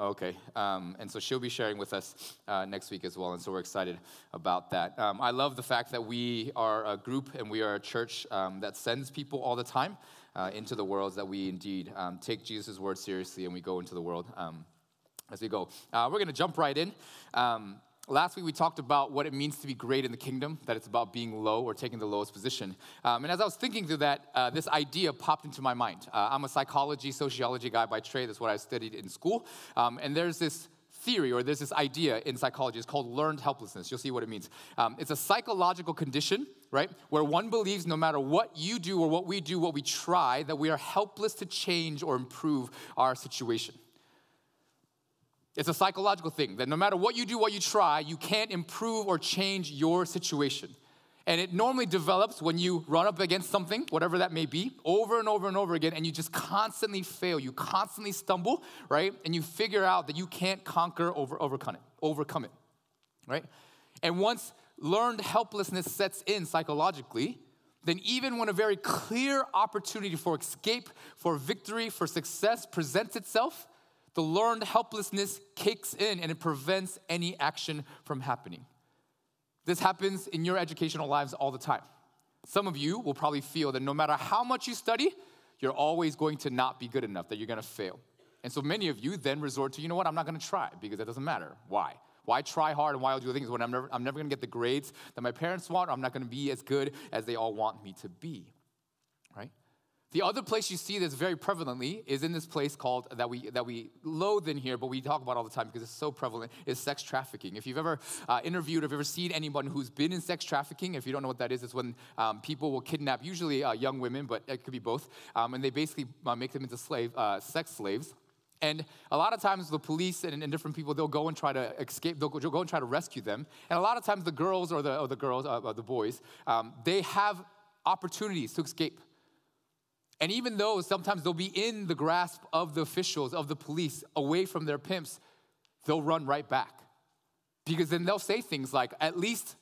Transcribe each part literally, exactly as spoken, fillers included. Okay, um, and so she'll be sharing with us uh, next week as well, and so we're excited about that. Um, I love the fact that we are a group and we are a church um, that sends people all the time uh, into the world, that we indeed um, take Jesus' word seriously and we go into the world um, as we go. Uh, we're going to jump right in. Um, Last week, we talked about what it means to be great in the kingdom, that it's about being low or taking the lowest position. Um, and as I was thinking through that, uh, this idea popped into my mind. Uh, I'm a psychology, sociology guy by trade. That's what I studied in school. Um, and there's this theory or there's this idea in psychology. It's called learned helplessness. You'll see what it means. Um, it's a psychological condition, right, where one believes no matter what you do or what we do, what we try, that we are helpless to change or improve our situation. It's a psychological thing that no matter what you do, what you try, you can't improve or change your situation. And it normally develops when you run up against something, whatever that may be, over and over and over again, and you just constantly fail. You constantly stumble, right? And you figure out that you can't conquer or overcome it, overcome it, right? And once learned helplessness sets in psychologically, then even when a very clear opportunity for escape, for victory, for success presents itself, the learned helplessness kicks in and it prevents any action from happening. This happens in your educational lives all the time. Some of you will probably feel that no matter how much you study, you're always going to not be good enough, that you're going to fail. And so many of you then resort to, you know what, I'm not going to try because that doesn't matter. Why? Why try hard and why I'll do things when I'm never, I'm never going to get the grades that my parents want, or I'm not going to be as good as they all want me to be, right? The other place you see this very prevalently is in this place called, that we that we loathe in here, but we talk about all the time because it's so prevalent, is sex trafficking. If you've ever uh, interviewed, or if you've ever seen anyone who's been in sex trafficking, if you don't know what that is, it's when um, people will kidnap, usually uh, young women, but it could be both, um, and they basically uh, make them into slave, uh, sex slaves. And a lot of times the police and, and different people, they'll go and try to escape, they'll go and try to rescue them. And a lot of times the girls or the, or the girls, uh, or the boys, um, they have opportunities to escape. And even though sometimes they'll be in the grasp of the officials, of the police, away from their pimps, they'll run right back. Because then they'll say things like, at least,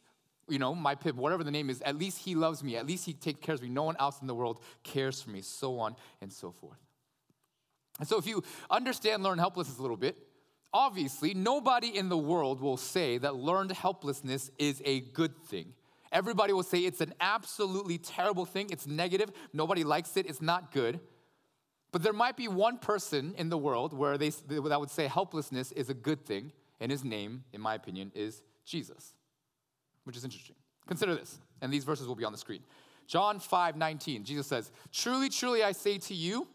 you know, my pimp, whatever the name is, at least he loves me, at least he takes care of me, no one else in the world cares for me, so on and so forth. And so if you understand learned helplessness a little bit, obviously nobody in the world will say that learned helplessness is a good thing. Everybody will say it's an absolutely terrible thing. It's negative. Nobody likes it. It's not good. But there might be one person in the world where they that would say helplessness is a good thing, and his name, in my opinion, is Jesus, which is interesting. Consider this, and these verses will be on the screen. John five nineteen, Jesus says, "Truly, truly, I say to you,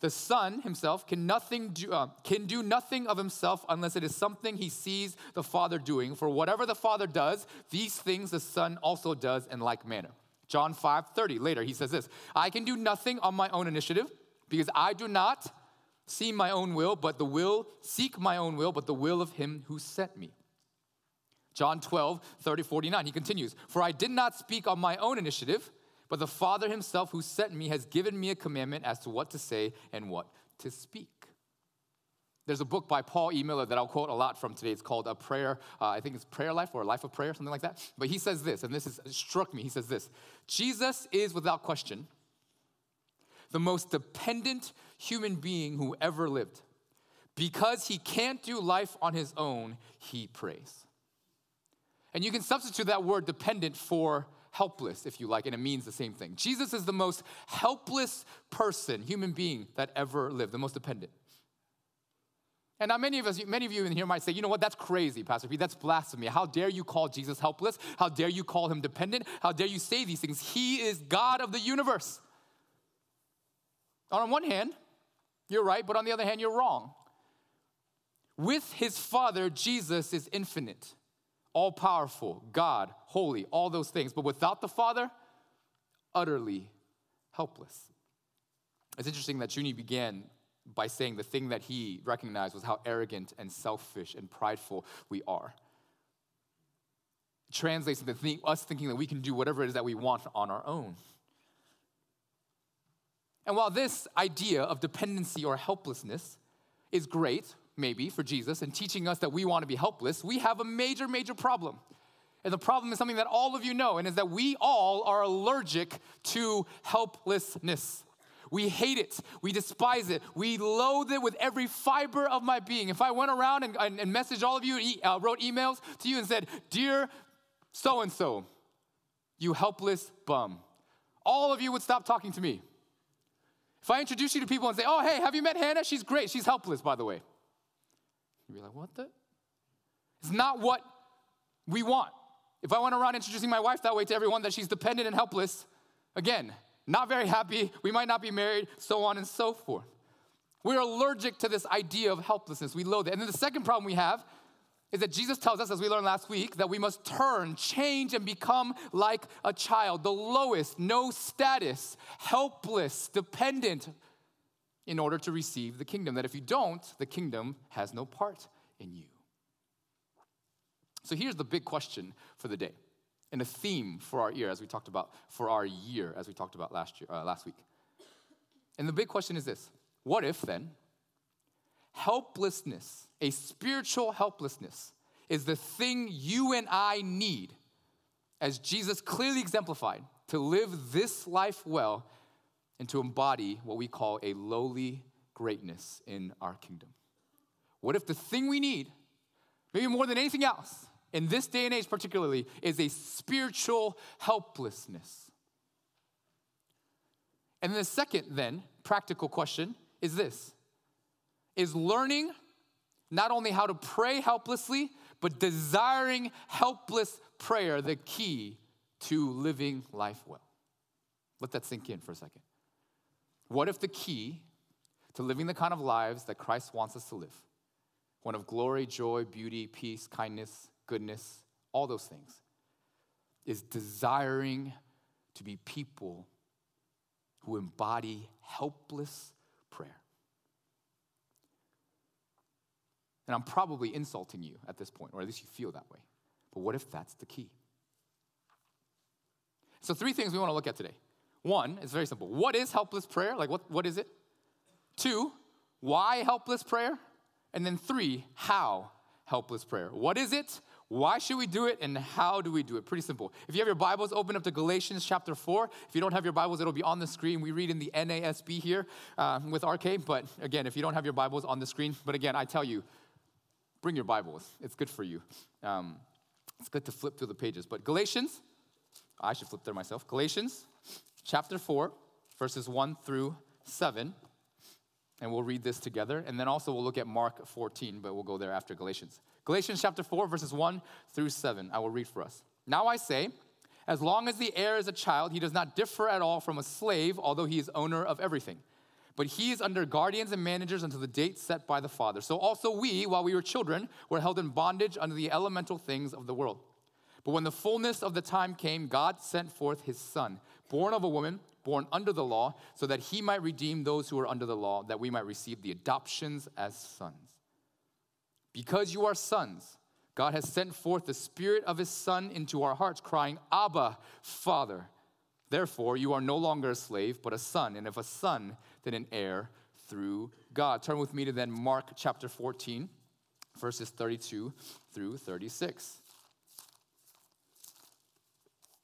the Son himself can nothing do, uh, can do nothing of himself unless it is something he sees the Father doing. For whatever the Father does, these things the Son also does in like manner." John five thirty, later he says this, "I can do nothing on my own initiative because I do not see my own will, but the will, seek my own will, but the will of him who sent me." John twelve thirty, forty-nine, he continues, "For I did not speak on my own initiative, but the Father himself who sent me has given me a commandment as to what to say and what to speak." There's a book by Paul E. Miller that I'll quote a lot from today. It's called A Prayer, uh, I think it's Prayer Life or Life of Prayer, something like that. But he says this, and this is, struck me. He says this, "Jesus is without question the most dependent human being who ever lived. Because he can't do life on his own, he prays." And you can substitute that word dependent for helpless, if you like, and it means the same thing. Jesus is the most helpless person, human being, that ever lived, the most dependent. And now many of us, many of you in here might say, you know what, that's crazy, Pastor P, that's blasphemy. How dare you call Jesus helpless? How dare you call him dependent? How dare you say these things? He is God of the universe. On one hand, you're right, but on the other hand, you're wrong. With his Father, Jesus is infinite, all-powerful, God, holy, all those things. But without the Father, utterly helpless. It's interesting that Junie began by saying the thing that he recognized was how arrogant and selfish and prideful we are. It translates into th- us thinking that we can do whatever it is that we want on our own. And while this idea of dependency or helplessness is great, maybe, for Jesus, and teaching us that we want to be helpless, we have a major, major problem. And the problem is something that all of you know, and is that we all are allergic to helplessness. We hate it. We despise it. We loathe it with every fiber of my being. If I went around and, and, and messaged all of you, and uh, wrote emails to you and said, dear so-and-so, you helpless bum, all of you would stop talking to me. If I introduce you to people and say, oh, hey, have you met Hannah? She's great. She's helpless, by the way. You'd be like, what the? It's not what we want. If I went around introducing my wife that way to everyone, that she's dependent and helpless, again, not very happy, we might not be married, so on and so forth. We're allergic to this idea of helplessness. We loathe it. And then the second problem we have is that Jesus tells us, as we learned last week, that we must turn, change, and become like a child, the lowest, no status, helpless, dependent, in order to receive the kingdom. That if you don't, the kingdom has no part in you. So here's the big question for the day, and a theme for our year, as we talked about for our year, as we talked about last year, uh, last week. And the big question is this: what if then? Helplessness, a spiritual helplessness, is the thing you and I need, as Jesus clearly exemplified, to live this life well and to embody what we call a lowly greatness in our kingdom. What if the thing we need, maybe more than anything else, in this day and age particularly, is a spiritual helplessness? And the second, then, practical question is this: is learning not only how to pray helplessly, but desiring helpless prayer the key to living life well? Let that sink in for a second. What if the key to living the kind of lives that Christ wants us to live, one of glory, joy, beauty, peace, kindness, goodness, all those things, is desiring to be people who embody helpless prayer? And I'm probably insulting you at this point, or at least you feel that way. But what if that's the key? So three things we want to look at today. One, it's very simple. What is helpless prayer? Like, what, what is it? Two, why helpless prayer? And then three, how helpless prayer? What is it? Why should we do it? And how do we do it? Pretty simple. If you have your Bibles, open up to Galatians chapter four. If you don't have your Bibles, it'll be on the screen. We read in the N A S B here uh, with R K. But again, if you don't have your Bibles, on the screen. But again, I tell you, bring your Bibles. It's good for you. Um, it's good to flip through the pages. But Galatians, I should flip there myself. Galatians chapter four, verses one through seven. And we'll read this together. And then also we'll look at Mark fourteen, but we'll go there after Galatians. Galatians chapter four, verses one through seven. I will read for us. Now I say, as long as the heir is a child, he does not differ at all from a slave, although he is owner of everything. But he is under guardians and managers until the date set by the Father. So also we, while we were children, were held in bondage under the elemental things of the world. But when the fullness of the time came, God sent forth his Son, born of a woman, born under the law, so that he might redeem those who are under the law, that we might receive the adoptions as sons. Because you are sons, God has sent forth the Spirit of his Son into our hearts, crying, Abba, Father. Therefore, you are no longer a slave, but a son. And if a son, then an heir through God. Turn with me to then Mark chapter fourteen, verses thirty-two through thirty-six.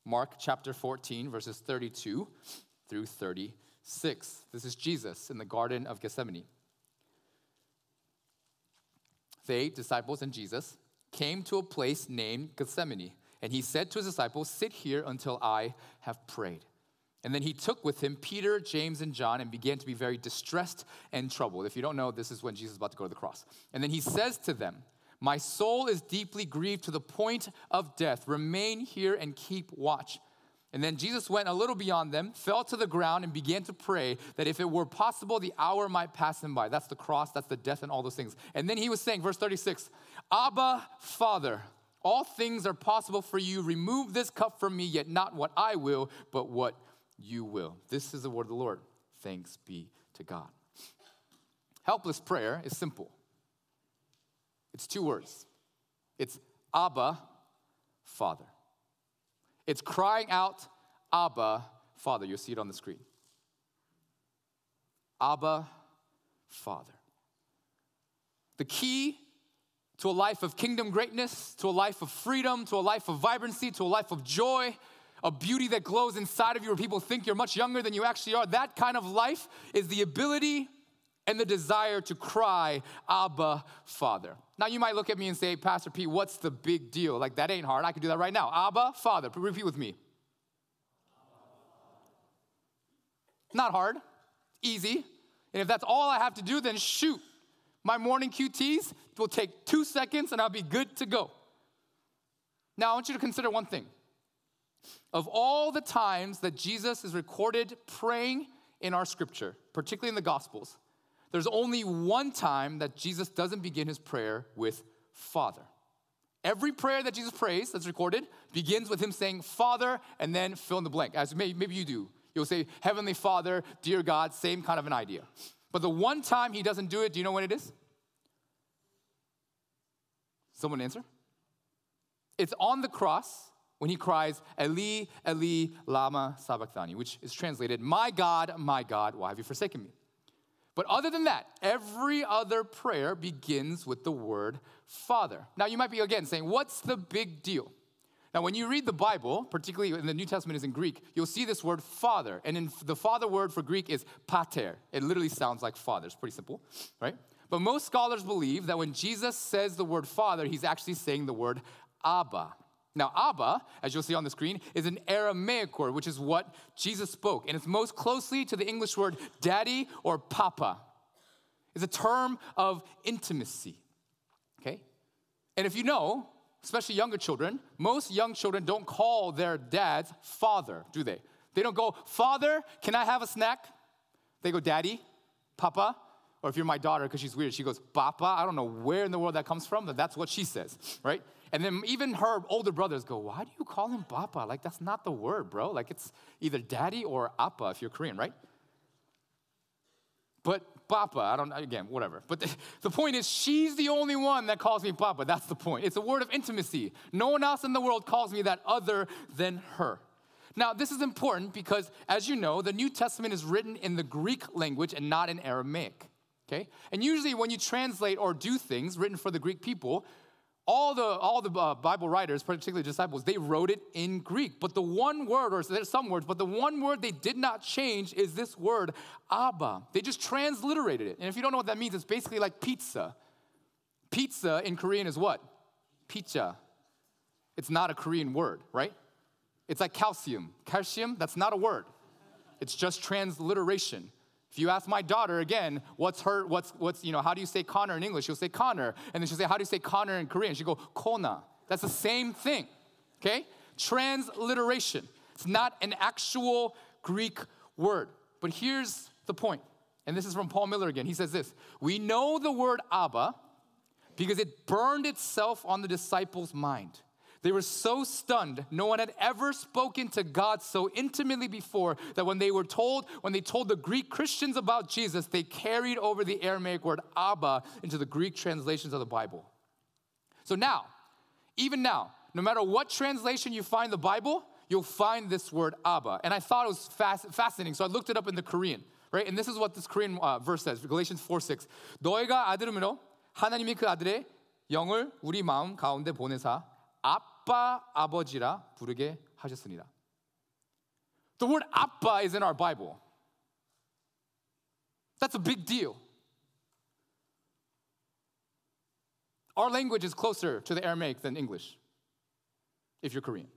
Mark chapter fourteen, verses thirty-two through thirty-six. This is Jesus in the Garden of Gethsemane. They, disciples and Jesus, came to a place named Gethsemane. And he said to his disciples, sit here until I have prayed. And then he took with him Peter, James, and John and began to be very distressed and troubled. If you don't know, this is when Jesus is about to go to the cross. And then he says to them, my soul is deeply grieved to the point of death. Remain here and keep watch. And then Jesus went a little beyond them, fell to the ground, and began to pray that if it were possible, the hour might pass him by. That's the cross, that's the death, and all those things. And then he was saying, verse thirty-six, Abba, Father, all things are possible for you. Remove this cup from me, yet not what I will, but what you will. This is the word of the Lord. Thanks be to God. Helpless prayer is simple. It's two words. It's Abba, Father. It's crying out, Abba, Father. You'll see it on the screen. Abba, Father. The key to a life of kingdom greatness, to a life of freedom, to a life of vibrancy, to a life of joy, a beauty that glows inside of you where people think you're much younger than you actually are. That kind of life is the ability and the desire to cry, Abba, Father. Now, you might look at me and say, Pastor P, what's the big deal? Like, that ain't hard. I can do that right now. Abba, Father. Repeat with me. Not hard. Easy. And if that's all I have to do, then shoot. My morning Q Ts will take two seconds and I'll be good to go. Now, I want you to consider one thing. Of all the times that Jesus is recorded praying in our scripture, particularly in the Gospels, there's only one time that Jesus doesn't begin his prayer with Father. Every prayer that Jesus prays that's recorded begins with him saying, Father, and then fill in the blank. As maybe, maybe you do. You'll say, Heavenly Father, dear God, same kind of an idea. But the one time he doesn't do it, do you know when it is? Someone answer? It's on the cross when he cries, Eli, Eli, lama sabachthani, which is translated, my God, my God, why have you forsaken me? But other than that, every other prayer begins with the word Father. Now, you might be, again, saying, what's the big deal? Now, when you read the Bible, particularly in the New Testament is in Greek, you'll see this word Father. And in the Father word for Greek is pater. It literally sounds like Father. It's pretty simple, right? But most scholars believe that when Jesus says the word Father, he's actually saying the word Abba. Now, Abba, as you'll see on the screen, is an Aramaic word, which is what Jesus spoke. And it's most closely to the English word daddy or papa. It's a term of intimacy, okay? And if you know, especially younger children, most young children don't call their dads father, do they? They don't go, Father, can I have a snack? They go, Daddy, Papa. Or if you're my daughter, because she's weird, she goes, Papa. I don't know where in the world that comes from, but that's what she says, right? And then even her older brothers go, why do you call him Papa? Like, that's not the word, bro. Like, it's either Daddy or Appa if you're Korean, right? But Papa, I don't, again, whatever. But the, the point is, she's the only one that calls me Papa. That's the point. It's a word of intimacy. No one else in the world calls me that other than her. Now, this is important because, as you know, the New Testament is written in the Greek language and not in Aramaic, okay? And usually when you translate or do things written for the Greek people, all the all the uh, Bible writers, particularly disciples, they wrote it in Greek. But the one word, or there's some words, but the one word they did not change is this word, Abba. They just transliterated it. And if you don't know what that means, it's basically like pizza. Pizza in Korean is what? Picha. It's not a Korean word, right? It's like calcium. Calcium, that's not a word. It's just transliteration. If you ask my daughter, again, what's her, what's, what's, you know, how do you say Connor in English? She'll say Connor. And then she'll say, how do you say Connor in Korean? She'll go, Kona. That's the same thing, okay? Transliteration. It's not an actual Greek word. But here's the point, and this is from Paul Miller again. He says this, we know the word Abba because it burned itself on the disciples' mind. They were so stunned. No one had ever spoken to God so intimately before that when they were told, when they told the Greek Christians about Jesus, they carried over the Aramaic word Abba into the Greek translations of the Bible. So now, even now, no matter what translation you find the Bible, you'll find this word Abba. And I thought it was fasc- fascinating, so I looked it up in the Korean, right? And this is what this Korean uh, verse says, Galatians four six. 너희가 아들이므로 하나님이 그 아들의 영을 우리 마음 가운데 보내사 아빠, 아버지라 부르게 하셨습니다. The word Abba is in our Bible. That's a big deal. Our language is closer to the Aramaic than English, if you're Korean.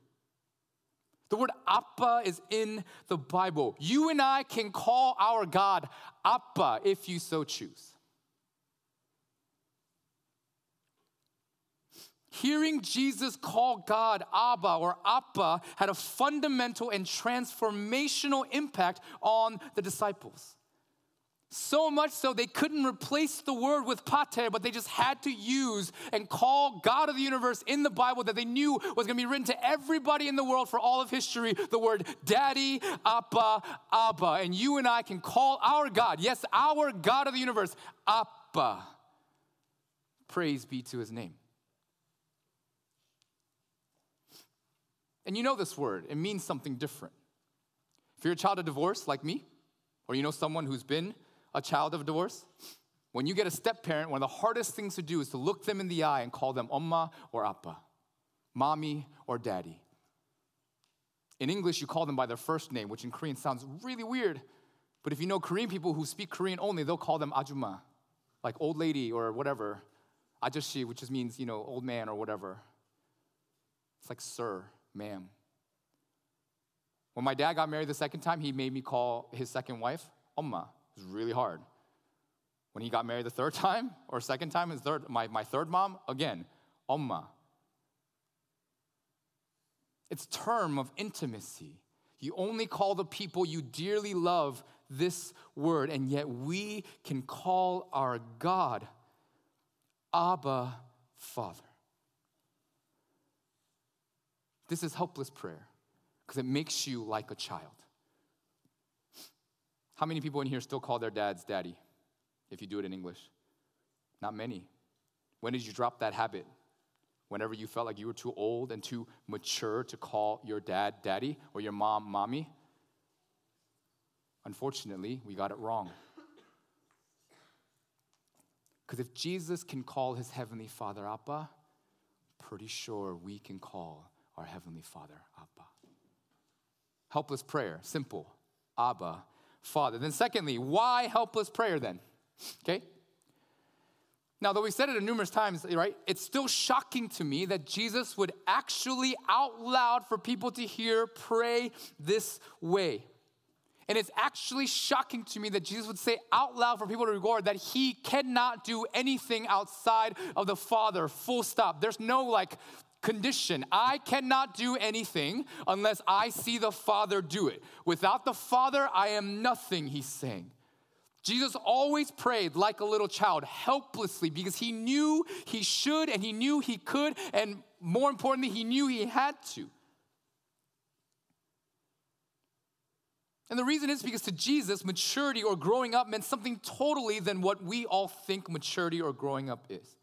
The word Abba is in the Bible. You and I can call our God Abba if you so choose. Hearing Jesus call God Abba or Appa had a fundamental and transformational impact on the disciples. So much so they couldn't replace the word with pater, but they just had to use and call God of the universe in the Bible that they knew was going to be written to everybody in the world for all of history, the word daddy, Appa, Abba. And you and I can call our God, yes, our God of the universe, Appa. Praise be to his name. And you know this word, it means something different. If you're a child of divorce, like me, or you know someone who's been a child of divorce, when you get a step-parent, one of the hardest things to do is to look them in the eye and call them Omma or Appa, Mommy or Daddy. In English, you call them by their first name, which in Korean sounds really weird. But if you know Korean people who speak Korean only, they'll call them ajumma, like old lady or whatever. Ajashi, which just means, you know, old man or whatever. It's like sir, ma'am. When my dad got married the second time, he made me call his second wife Omma. It was really hard. When he got married the third time, or second time, his third, my, my third mom, again, Omma. It's a term of intimacy. You only call the people you dearly love this word, and yet we can call our God Abba, Father. This is helpless prayer because it makes you like a child. How many people in here still call their dads daddy if you do it in English? Not many. When did you drop that habit? Whenever you felt like you were too old and too mature to call your dad daddy or your mom mommy? Unfortunately, we got it wrong. Because if Jesus can call his heavenly Father Abba, pretty sure we can call our heavenly Father Abba. Helpless prayer, simple, Abba, Father. Then secondly, why helpless prayer then? Okay? Now, though we said it numerous times, right, it's still shocking to me that Jesus would actually out loud for people to hear pray this way. And it's actually shocking to me that Jesus would say out loud for people to regard that he cannot do anything outside of the Father, full stop. There's no like condition. I cannot do anything unless I see the Father do it. Without the Father, I am nothing, he's saying. Jesus always prayed like a little child, helplessly, because he knew he should and he knew he could, and more importantly, he knew he had to. And the reason is because to Jesus, maturity or growing up meant something totally than what we all think maturity or growing up is.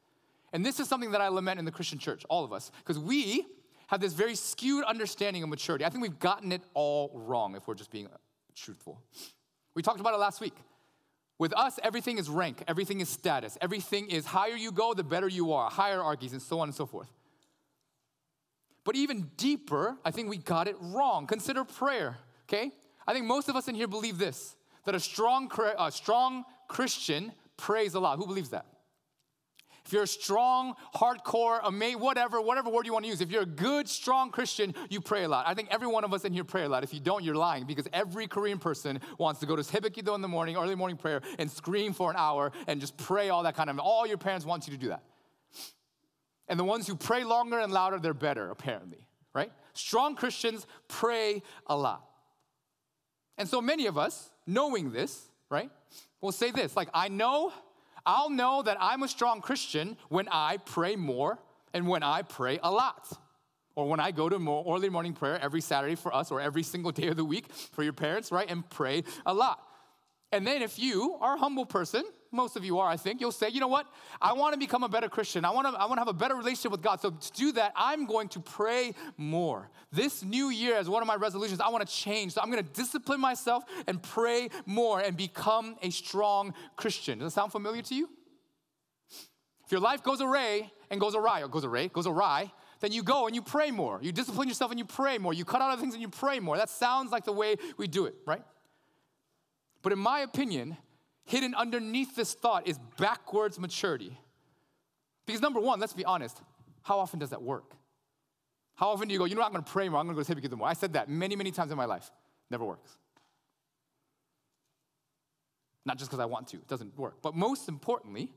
And this is something that I lament in the Christian church, all of us, because we have this very skewed understanding of maturity. I think we've gotten it all wrong if we're just being truthful. We talked about it last week. With us, everything is rank, everything is status, everything is higher you go, the better you are, hierarchies, and so on and so forth. But even deeper, I think we got it wrong. Consider prayer, okay? I think most of us in here believe this, that a strong, a strong Christian prays a lot. Who believes that? If you're a strong, hardcore, amazing, whatever, whatever word you want to use, if you're a good, strong Christian, you pray a lot. I think every one of us in here pray a lot. If you don't, you're lying, because every Korean person wants to go to Sebi Kito in the morning, early morning prayer, and scream for an hour and just pray all that kind of, all your parents want you to do that. And the ones who pray longer and louder, they're better, apparently, right? Strong Christians pray a lot. And so many of us, knowing this, right, will say this, like, I know, I'll know that I'm a strong Christian when I pray more and when I pray a lot, or when I go to more early morning prayer every Saturday for us, or every single day of the week for your parents, right, and pray a lot. And then if you are a humble person, most of you are, I think, you'll say, you know what, I want to become a better Christian. I want to I want to have a better relationship with God. So to do that, I'm going to pray more. This new year, as one of my resolutions, I want to change. So I'm going to discipline myself and pray more and become a strong Christian. Does that sound familiar to you? If your life goes awry and goes awry, or goes awry, goes awry, then you go and you pray more. You discipline yourself and you pray more. You cut out other things and you pray more. That sounds like the way we do it, right? But in my opinion, hidden underneath this thought is backwards maturity. Because number one, let's be honest, how often does that work? How often do you go, you know what, I'm going to pray more, I'm going to go to Sebi Kito more. I said that many, many times in my life. Never works. Not just because I want to, it doesn't work. But most importantly,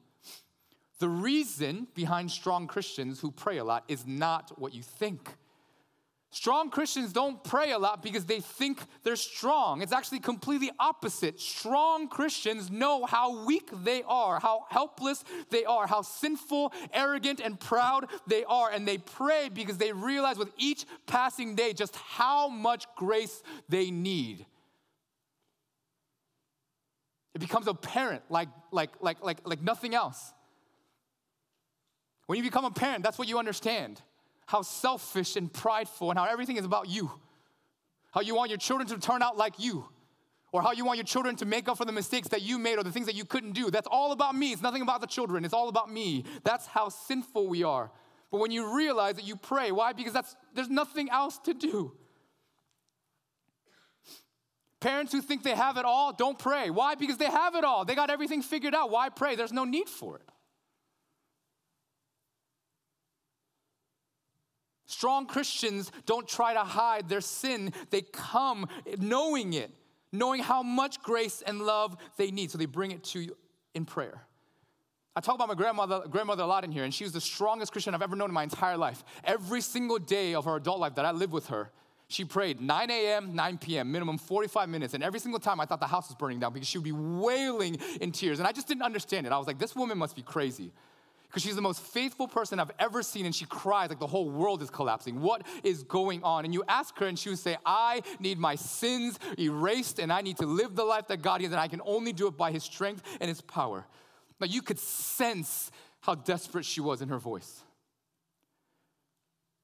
the reason behind strong Christians who pray a lot is not what you think. Strong Christians don't pray a lot because they think they're strong. It's actually completely opposite. Strong Christians know how weak they are, how helpless they are, how sinful, arrogant, and proud they are. And they pray because they realize with each passing day just how much grace they need. It becomes apparent like, like, like, like, like nothing else. When you become a parent, that's what you understand. How selfish and prideful and how everything is about you. How you want your children to turn out like you. Or how you want your children to make up for the mistakes that you made or the things that you couldn't do. That's all about me. It's nothing about the children. It's all about me. That's how sinful we are. But when you realize that you pray, why? Because that's, there's nothing else to do. Parents who think they have it all, don't pray. Why? Because they have it all. They got everything figured out. Why pray? There's no need for it. Strong Christians don't try to hide their sin. They come knowing it, knowing how much grace and love they need. So they bring it to you in prayer. I talk about my grandmother, grandmother a lot in here, and she was the strongest Christian I've ever known in my entire life. Every single day of her adult life that I lived with her, she prayed nine a.m., nine p.m., minimum forty-five minutes. And every single time I thought the house was burning down because she would be wailing in tears. And I just didn't understand it. I was like, this woman must be crazy, because she's the most faithful person I've ever seen, and she cries like the whole world is collapsing. What is going on? And you ask her, and she would say, I need my sins erased, and I need to live the life that God is, and I can only do it by his strength and his power. Now, you could sense how desperate she was in her voice.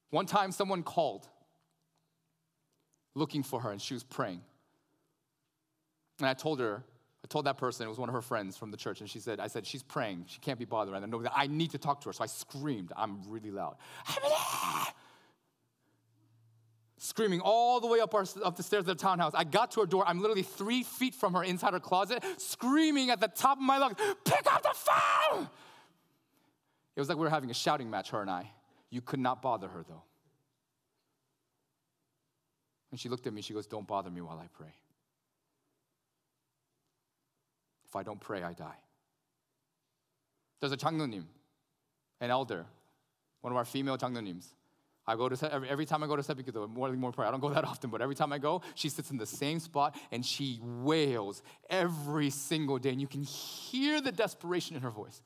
One time, someone called looking for her, and she was praying. And I told her, I told that person, it was one of her friends from the church, and she said, I said, she's praying. She can't be bothered. And I know that I need to talk to her. So I screamed. I'm really loud. Screaming all the way up, our, up the stairs of the townhouse. I got to her door. I'm literally three feet from her inside her closet, screaming at the top of my lungs, pick up the phone! It was like we were having a shouting match, her and I. You could not bother her, though. And she looked at me. She goes, don't bother me while I pray. If I don't pray, I die. There's a Changnunim, an elder, one of our female Changnunims. I go to every, every time I go to Sebi Kito, more and more prayer. I don't go that often, but every time I go, she sits in the same spot and she wails every single day, and you can hear the desperation in her voice.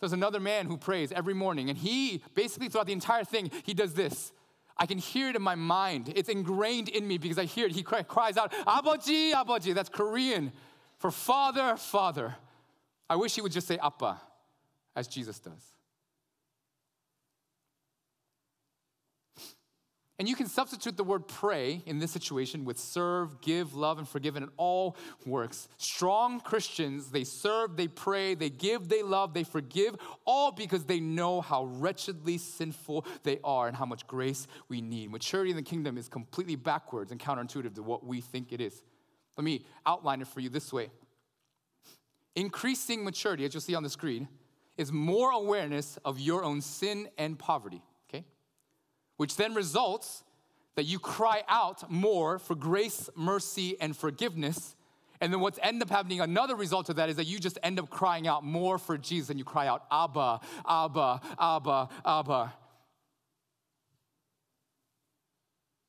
There's another man who prays every morning, and he basically throughout the entire thing, he does this. I can hear it in my mind. It's ingrained in me because I hear it. He cry, cries out, "Aboji, aboji." That's Korean for father, father. I wish he would just say Appa, as Jesus does. And you can substitute the word pray in this situation with serve, give, love, and forgive, and it all works. Strong Christians, they serve, they pray, they give, they love, they forgive, all because they know how wretchedly sinful they are and how much grace we need. Maturity in the kingdom is completely backwards and counterintuitive to what we think it is. Let me outline it for you this way. Increasing maturity, as you'll see on the screen, is more awareness of your own sin and poverty, okay? Which then results that you cry out more for grace, mercy, and forgiveness. And then what's end up happening, another result of that is that you just end up crying out more for Jesus, and you cry out, Abba, Abba, Abba, Abba.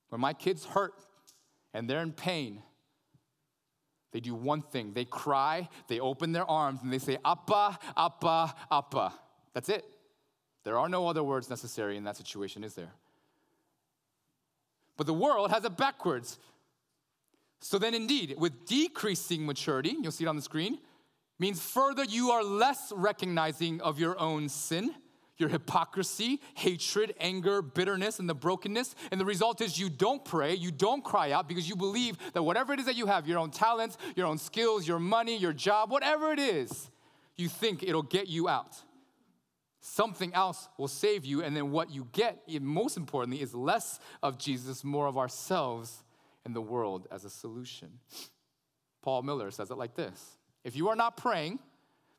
When my kids hurt and they're in pain, they do one thing. They cry, they open their arms, and they say, Appa, Appa, Appa. That's it. There are no other words necessary in that situation, is there? But the world has it backwards. So then indeed, with decreasing maturity, you'll see it on the screen, means further you are less recognizing of your own sin, your hypocrisy, hatred, anger, bitterness, and the brokenness. And the result is you don't pray, you don't cry out, because you believe that whatever it is that you have, your own talents, your own skills, your money, your job, whatever it is, you think it'll get you out. Something else will save you. And then what you get, most importantly, is less of Jesus, more of ourselves and the world as a solution. Paul Miller says it like this. If you are not praying,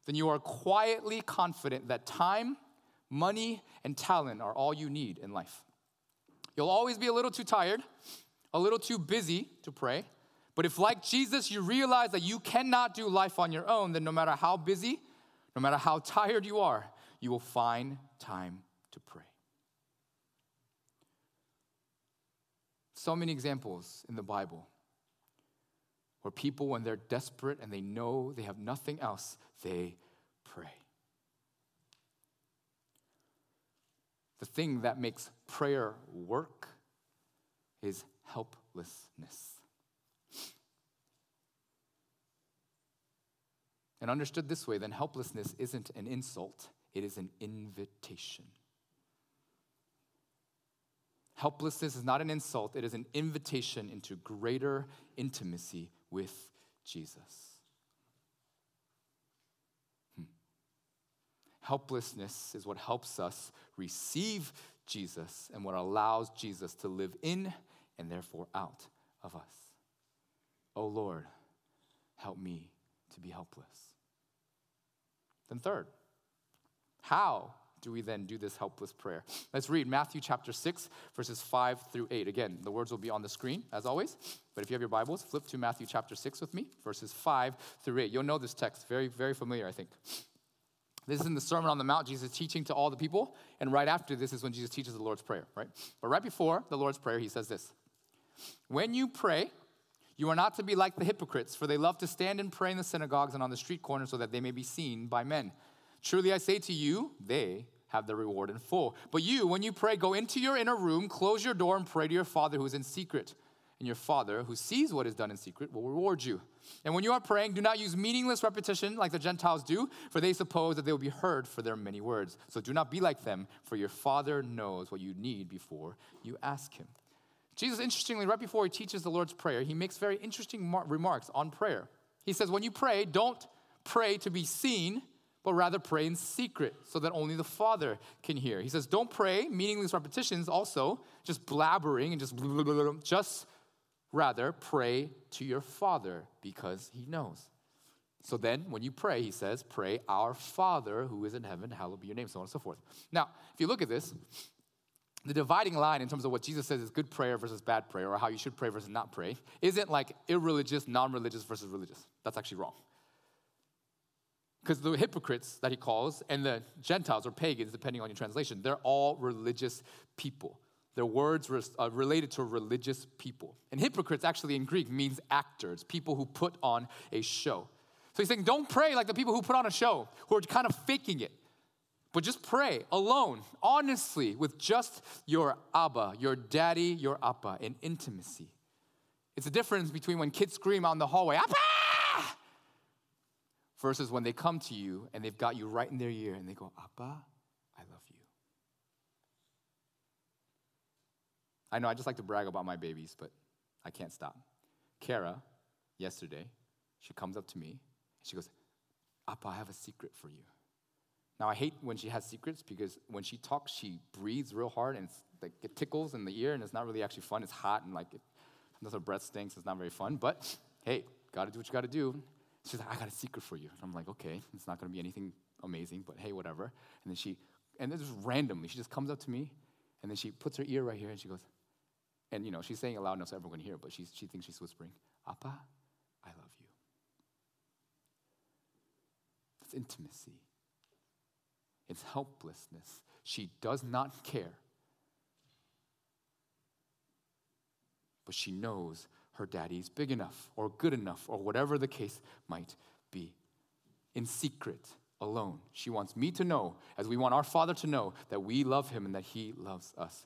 then you are quietly confident that time, money, and talent are all you need in life. You'll always be a little too tired, a little too busy to pray. But if, like Jesus, you realize that you cannot do life on your own, then no matter how busy, no matter how tired you are, you will find time to pray. So many examples in the Bible where people, when they're desperate and they know they have nothing else, they pray. The thing that makes prayer work is helplessness. And understood this way, then helplessness isn't an insult, it is an invitation. Helplessness is not an insult, it is an invitation into greater intimacy with Jesus. Helplessness is what helps us receive Jesus and what allows Jesus to live in and therefore out of us. O Lord, help me to be helpless. Then third, how do we then do this helpless prayer? Let's read Matthew chapter six, verses five through eight. Again, the words will be on the screen, as always. But if you have your Bibles, flip to Matthew chapter six with me, verses five through eight. You'll know this text. Very, very familiar, I think. This is in the Sermon on the Mount, Jesus teaching to all the people. And right after this is when Jesus teaches the Lord's Prayer, right? But right before the Lord's Prayer, he says this. When you pray, you are not to be like the hypocrites, for they love to stand and pray in the synagogues and on the street corners so that they may be seen by men. Truly I say to you, they have their reward in full. But you, when you pray, go into your inner room, close your door, and pray to your Father who is in secret. And your Father who sees what is done in secret will reward you. And when you are praying, do not use meaningless repetition like the Gentiles do, for they suppose that they will be heard for their many words. So do not be like them, for your Father knows what you need before you ask him. Jesus, interestingly, right before he teaches the Lord's Prayer, he makes very interesting mar- remarks on prayer. He says, when you pray, don't pray to be seen, but rather pray in secret so that only the Father can hear. He says, don't pray meaningless repetitions also, just blabbering and just blah, blah, blah, just rather pray to your Father because he knows. So then when you pray, he says, pray our Father who is in heaven, hallowed be your name, so on and so forth. Now, if you look at this, the dividing line in terms of what Jesus says is good prayer versus bad prayer, or how you should pray versus not pray, isn't like irreligious, non-religious versus religious. That's actually wrong. Because the hypocrites that he calls and the Gentiles or pagans, depending on your translation, they're all religious people. Their words are related to religious people. And hypocrites actually in Greek means actors, people who put on a show. So he's saying don't pray like the people who put on a show, who are kind of faking it. But just pray alone, honestly, with just your Abba, your daddy, your Appa, in intimacy. It's a difference between when kids scream out in the hallway, Appa! Versus when they come to you and they've got you right in their ear and they go, Appa, I love you. I know I just like to brag about my babies, but I can't stop. Kara, yesterday, she comes up to me and she goes, Appa, I have a secret for you. Now, I hate when she has secrets because when she talks, she breathes real hard and it's like it tickles in the ear and it's not really actually fun. It's hot and like it, sometimes her breath stinks. It's not very fun. But, hey, got to do what you got to do. She's like, I got a secret for you. And I'm like, okay, it's not going to be anything amazing, but hey, whatever. And then she, and this is randomly, she just comes up to me and then she puts her ear right here and she goes, and, you know, she's saying it loud enough so everyone can hear it, but she's, she thinks she's whispering, Appa, I love you. That's intimacy. It's helplessness. She does not care. But she knows her daddy's big enough or good enough or whatever the case might be. In secret, alone. She wants me to know, as we want our Father to know, that we love him and that he loves us.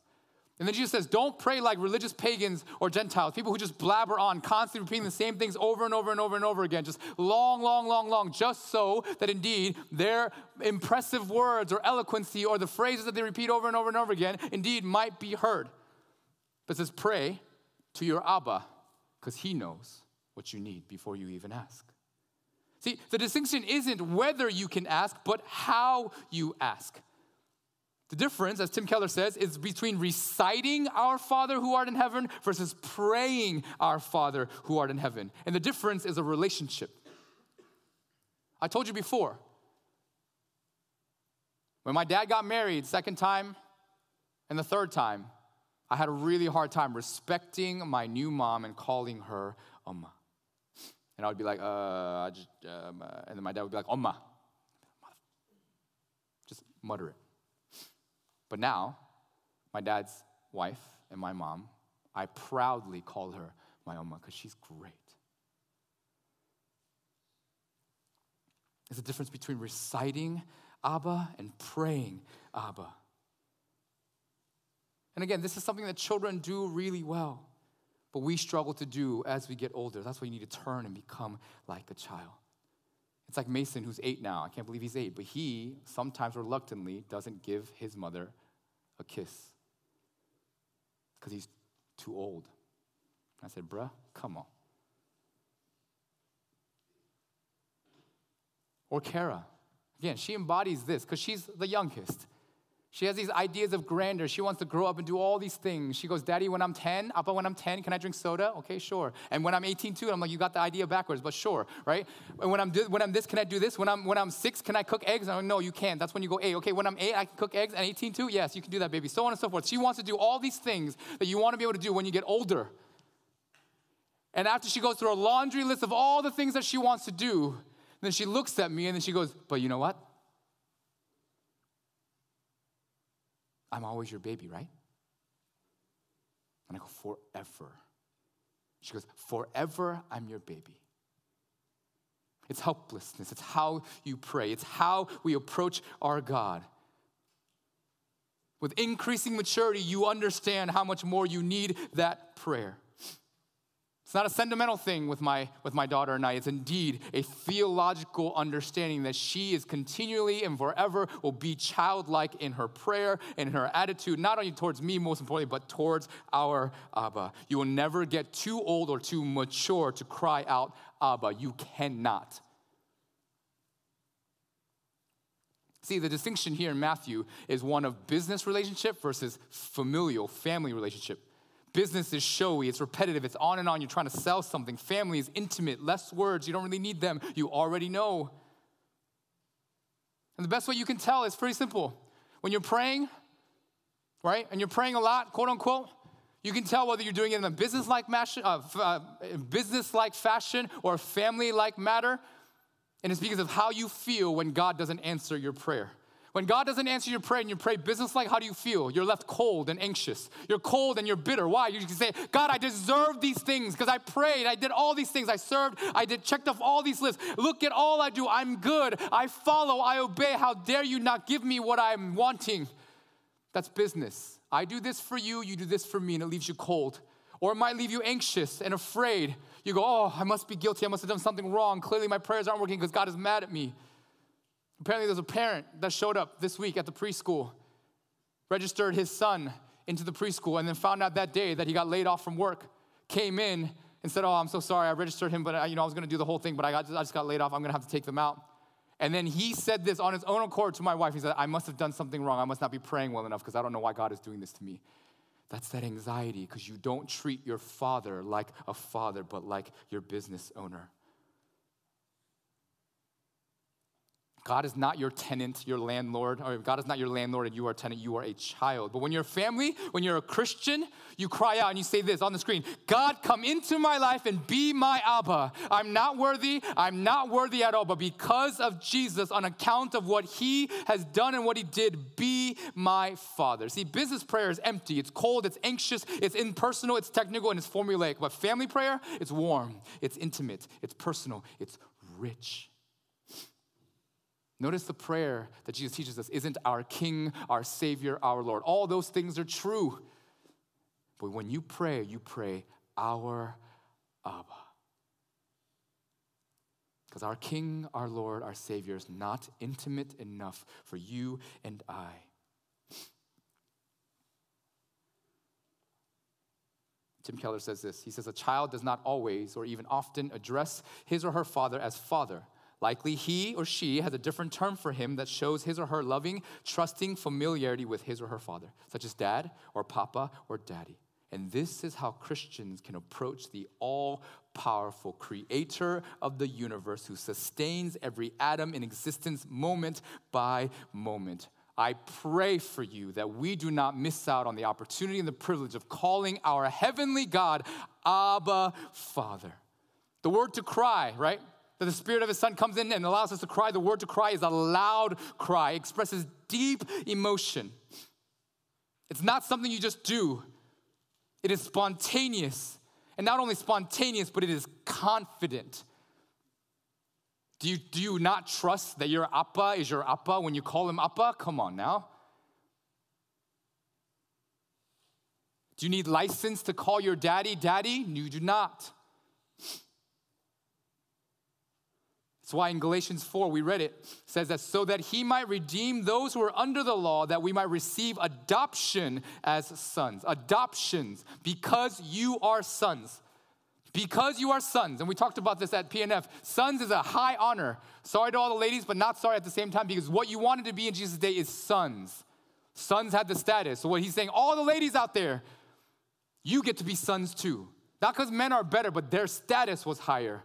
And then Jesus says, don't pray like religious pagans or Gentiles, people who just blabber on, constantly repeating the same things over and over and over and over again, just long, long, long, long, just so that indeed their impressive words or eloquency or the phrases that they repeat over and over and over again indeed might be heard. But it says, pray to your Abba, because he knows what you need before you even ask. See, the distinction isn't whether you can ask, but how you ask. The difference, as Tim Keller says, is between reciting our Father who art in heaven versus praying our Father who art in heaven. And the difference is a relationship. I told you before, when my dad got married second time and the third time, I had a really hard time respecting my new mom and calling her Oma. And I would be like, uh, I just, um, uh, and then my dad would be like, Oma. Just mutter it. But now, my dad's wife and my mom, I proudly call her my Oma because she's great. There's a difference between reciting Abba and praying Abba. And again, this is something that children do really well, but we struggle to do as we get older. That's why you need to turn and become like a child. It's like Mason, who's eight now. I can't believe he's eight. But he, sometimes reluctantly, doesn't give his mother a kiss because he's too old. I said, bruh, come on. Or Kara. Again, she embodies this because she's the youngest. She has these ideas of grandeur. She wants to grow up and do all these things. She goes, Daddy, when I'm ten, Appa, when I'm ten, can I drink soda? Okay, sure. And when I'm eighteen too, I'm like, you got the idea backwards, but sure, right? And when I'm when I'm this, can I do this? When I'm when I'm six, can I cook eggs? I'm like, no, you can't. That's when you go eight. Okay, when I'm eight, I can cook eggs. And eighteen too? Yes, you can do that, baby. So on and so forth. She wants to do all these things that you want to be able to do when you get older. And after she goes through a laundry list of all the things that she wants to do, then she looks at me and then she goes, but you know what? I'm always your baby, right? And I go, forever. She goes, forever I'm your baby. It's helplessness. It's how you pray. It's how we approach our God. With increasing maturity, you understand how much more you need that prayer. It's not a sentimental thing with my, with my daughter and I. It's indeed a theological understanding that she is continually and forever will be childlike in her prayer and in her attitude, not only towards me, most importantly, but towards our Abba. You will never get too old or too mature to cry out, Abba. You cannot. See, the distinction here in Matthew is one of business relationship versus familial, family relationship. Business is showy, it's repetitive, it's on and on. You're trying to sell something. Family is intimate, less words. You don't really need them. You already know. And the best way you can tell is pretty simple. When you're praying, right, and you're praying a lot, quote unquote, you can tell whether you're doing it in a business-like fashion, uh, uh, business-like fashion or a family-like matter. And it's because of how you feel when God doesn't answer your prayer. When God doesn't answer your prayer and you pray business-like, how do you feel? You're left cold and anxious. You're cold and you're bitter. Why? You can say, God, I deserve these things because I prayed. I did all these things. I served. I did checked off all these lists. Look at all I do. I'm good. I follow. I obey. How dare you not give me what I'm wanting? That's business. I do this for you. You do this for me, and it leaves you cold. Or it might leave you anxious and afraid. You go, oh, I must be guilty. I must have done something wrong. Clearly my prayers aren't working because God is mad at me. Apparently, there's a parent that showed up this week at the preschool, registered his son into the preschool, and then found out that day that he got laid off from work, came in and said, oh, I'm so sorry. I registered him, but I, you know, I was going to do the whole thing, but I, got, I just got laid off. I'm going to have to take them out. And then he said this on his own accord to my wife. He said, I must have done something wrong. I must not be praying well enough because I don't know why God is doing this to me. That's that anxiety because you don't treat your father like a father, but like your business owner. God is not your tenant, your landlord, or God is not your landlord and you are a tenant, you are a child. But when you're a family, when you're a Christian, you cry out and you say this on the screen, God, come into my life and be my Abba. I'm not worthy, I'm not worthy at all, but because of Jesus, on account of what he has done and what he did, be my Father. See, business prayer is empty, it's cold, it's anxious, it's impersonal, it's technical, and it's formulaic. But family prayer, it's warm, it's intimate, it's personal, it's rich. Notice the prayer that Jesus teaches us isn't our King, our Savior, our Lord. All those things are true. But when you pray, you pray, our Abba. Because our King, our Lord, our Savior is not intimate enough for you and I. Tim Keller says this. He says, a child does not always or even often address his or her father as father. Likely he or she has a different term for him that shows his or her loving, trusting familiarity with his or her father, such as dad or papa or daddy. And this is how Christians can approach the all-powerful creator of the universe who sustains every atom in existence moment by moment. I pray for you that we do not miss out on the opportunity and the privilege of calling our heavenly God, Abba, Father. The word to cry, right? That the Spirit of His Son comes in and allows us to cry. The word to cry is a loud cry. It expresses deep emotion. It's not something you just do. It is spontaneous. And not only spontaneous, but it is confident. Do you, do you not trust that your Appa is your Appa when you call him Appa? Come on now. Do you need license to call your daddy daddy? You do not. That's why in Galatians four, we read it, it says that so that he might redeem those who are under the law, that we might receive adoption as sons. Adoptions, because you are sons. Because you are sons. And we talked about this at P N F. Sons is a high honor. Sorry to all the ladies, but not sorry at the same time, because what you wanted to be in Jesus' day is sons. Sons had the status. So what he's saying, all the ladies out there, you get to be sons too. Not because men are better, but their status was higher.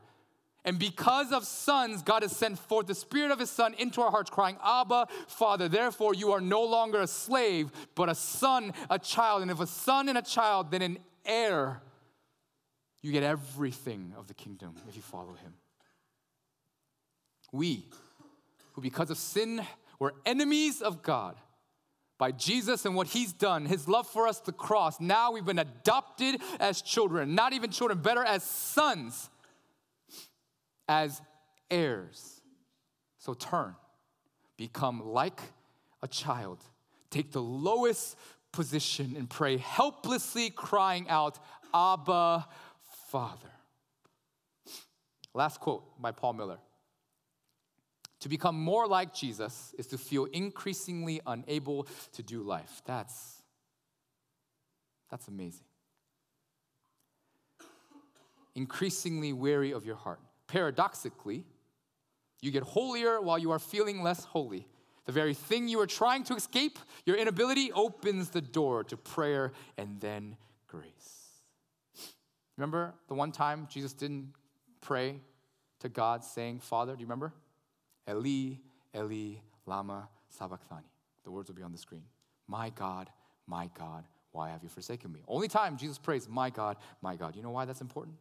And because of sons, God has sent forth the Spirit of His Son into our hearts, crying, Abba, Father. Therefore, you are no longer a slave, but a son, a child. And if a son and a child, then an heir. You get everything of the kingdom if you follow Him. We, who because of sin were enemies of God, by Jesus and what He's done, His love for us, the cross, now we've been adopted as children, not even children, better as sons, as heirs. So turn, become like a child. Take the lowest position and pray, helplessly crying out, Abba, Father. Last quote by Paul Miller. To become more like Jesus is to feel increasingly unable to do life. That's, that's amazing. Increasingly weary of your heart. Paradoxically, you get holier while you are feeling less holy. The very thing you are trying to escape, your inability, opens the door to prayer and then grace. Remember the one time Jesus didn't pray to God saying, Father, do you remember? Eli, Eli, lama sabachthani. The words will be on the screen. My God, my God, why have you forsaken me? Only time Jesus prays, my God, my God. You know why that's important?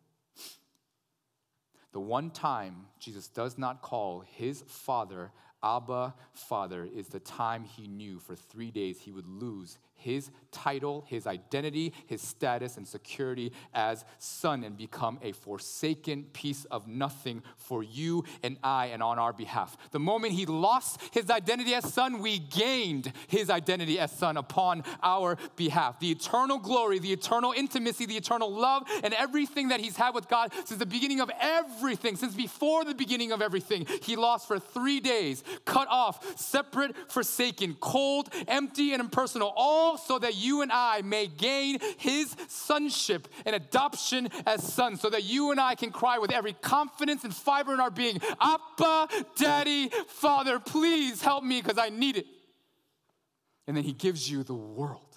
The one time Jesus does not call his Father, Abba, Father, is the time he knew for three days he would lose his title, his identity, his status, and security as son and become a forsaken piece of nothing for you and I and on our behalf. The moment he lost his identity as son, we gained his identity as son upon our behalf. The eternal glory, the eternal intimacy, the eternal love, and everything that he's had with God since the beginning of everything, since before the beginning of everything, he lost for three days, cut off, separate, forsaken, cold, empty, and impersonal, all so that you and I may gain his sonship and adoption as sons, so that you and I can cry with every confidence and fiber in our being, Abba, Daddy, Father, please help me because I need it. And then he gives you the world.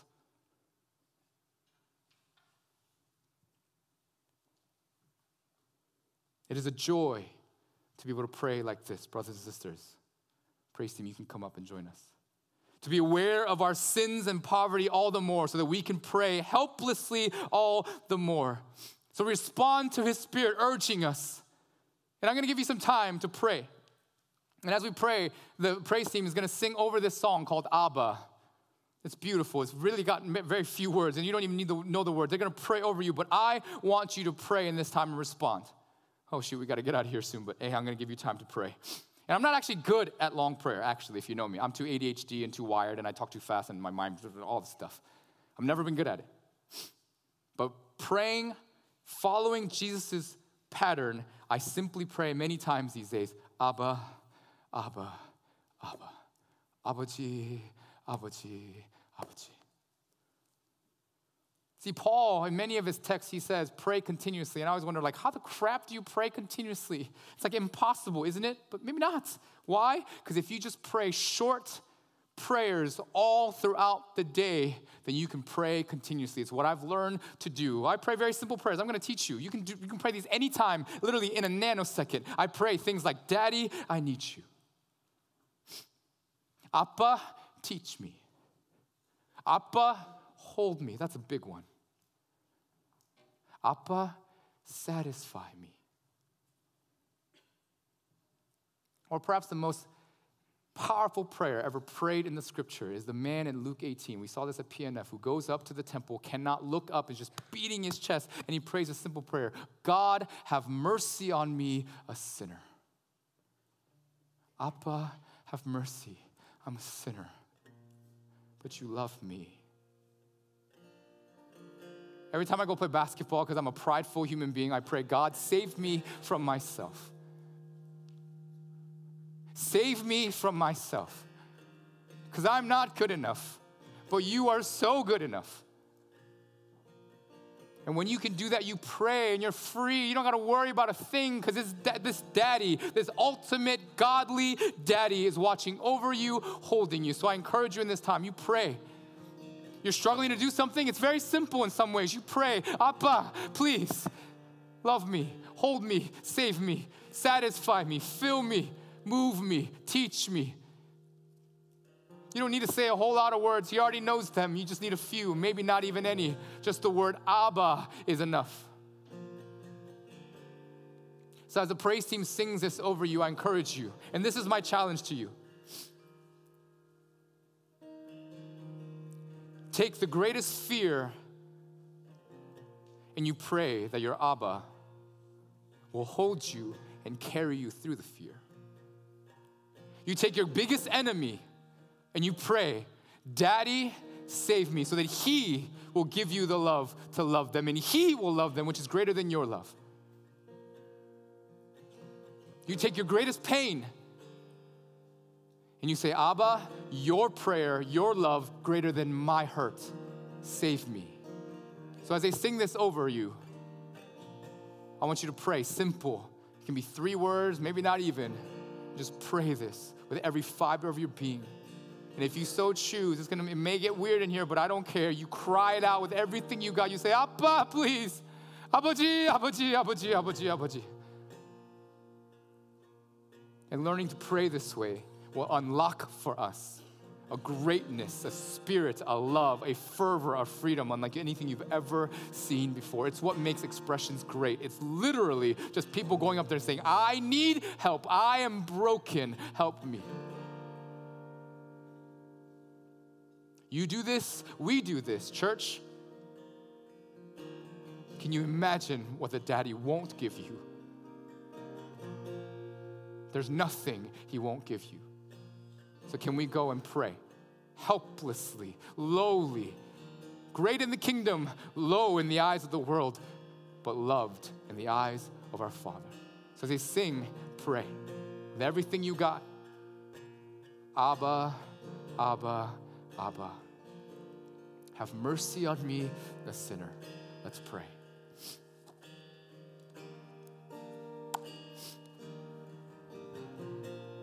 It is a joy to be able to pray like this, brothers and sisters. Praise team, you can come up and join us. To be aware of our sins and poverty all the more so that we can pray helplessly all the more. So respond to his Spirit urging us. And I'm going to give you some time to pray. And as we pray, the praise team is going to sing over this song called Abba. It's beautiful. It's really got very few words, and you don't even need to know the words. They're going to pray over you, but I want you to pray in this time and respond. Oh, shoot, we got to get out of here soon, but hey, I'm going to give you time to pray. And I'm not actually good at long prayer, actually, if you know me. I'm too A D H D and too wired, and I talk too fast, and my mind, all this stuff. I've never been good at it. But praying, following Jesus' pattern, I simply pray many times these days, Abba, Abba, Abba, Abaji, Abaji, Abaji. See, Paul, in many of his texts, he says, pray continuously. And I always wonder, like, how the crap do you pray continuously? It's like impossible, isn't it? But maybe not. Why? Because if you just pray short prayers all throughout the day, then you can pray continuously. It's what I've learned to do. I pray very simple prayers. I'm going to teach you. You can do, you can pray these anytime, literally in a nanosecond. I pray things like, Daddy, I need you. Appa, teach me. Appa, hold me. That's a big one. Appa, satisfy me. Or perhaps the most powerful prayer ever prayed in the scripture is the man in Luke eighteen. We saw this at P N F, who goes up to the temple, cannot look up, is just beating his chest, and he prays a simple prayer. God, have mercy on me, a sinner. Appa, have mercy. I'm a sinner, but you love me. Every time I go play basketball, because I'm a prideful human being, I pray, God, save me from myself. Save me from myself. Because I'm not good enough, but you are so good enough. And when you can do that, you pray and you're free. You don't got to worry about a thing because this, da- this daddy, this ultimate godly daddy is watching over you, holding you. So I encourage you in this time, you pray. You're struggling to do something. It's very simple in some ways. You pray, Abba, please love me, hold me, save me, satisfy me, fill me, move me, teach me. You don't need to say a whole lot of words. He already knows them. You just need a few, maybe not even any. Just the word Abba is enough. So as the praise team sings this over you, I encourage you. And this is my challenge to you. Take the greatest fear and you pray that your Abba will hold you and carry you through the fear. You take your biggest enemy and you pray, Daddy, save me, so that he will give you the love to love them, and he will love them, which is greater than your love. You take your greatest pain and you say, Abba, your prayer, your love, greater than my hurt, save me. So as they sing this over you, I want you to pray, simple. It can be three words, maybe not even. Just pray this with every fiber of your being. And if you so choose, it's gonna, it may get weird in here, but I don't care. You cry it out with everything you got. You say, Abba, please. Abaji, Abaji, Abaji, Abaji, Abaji. And learning to pray this way will unlock for us a greatness, a spirit, a love, a fervor, a freedom unlike anything you've ever seen before. It's what makes expressions great. It's literally just people going up there saying, I need help. I am broken. Help me. You do this, we do this, church. Can you imagine what the daddy won't give you? There's nothing he won't give you. So can we go and pray? Helplessly, lowly, great in the kingdom, low in the eyes of the world, but loved in the eyes of our Father. So as they sing, pray. With everything you got, Abba, Abba, Abba. Have mercy on me, the sinner. Let's pray.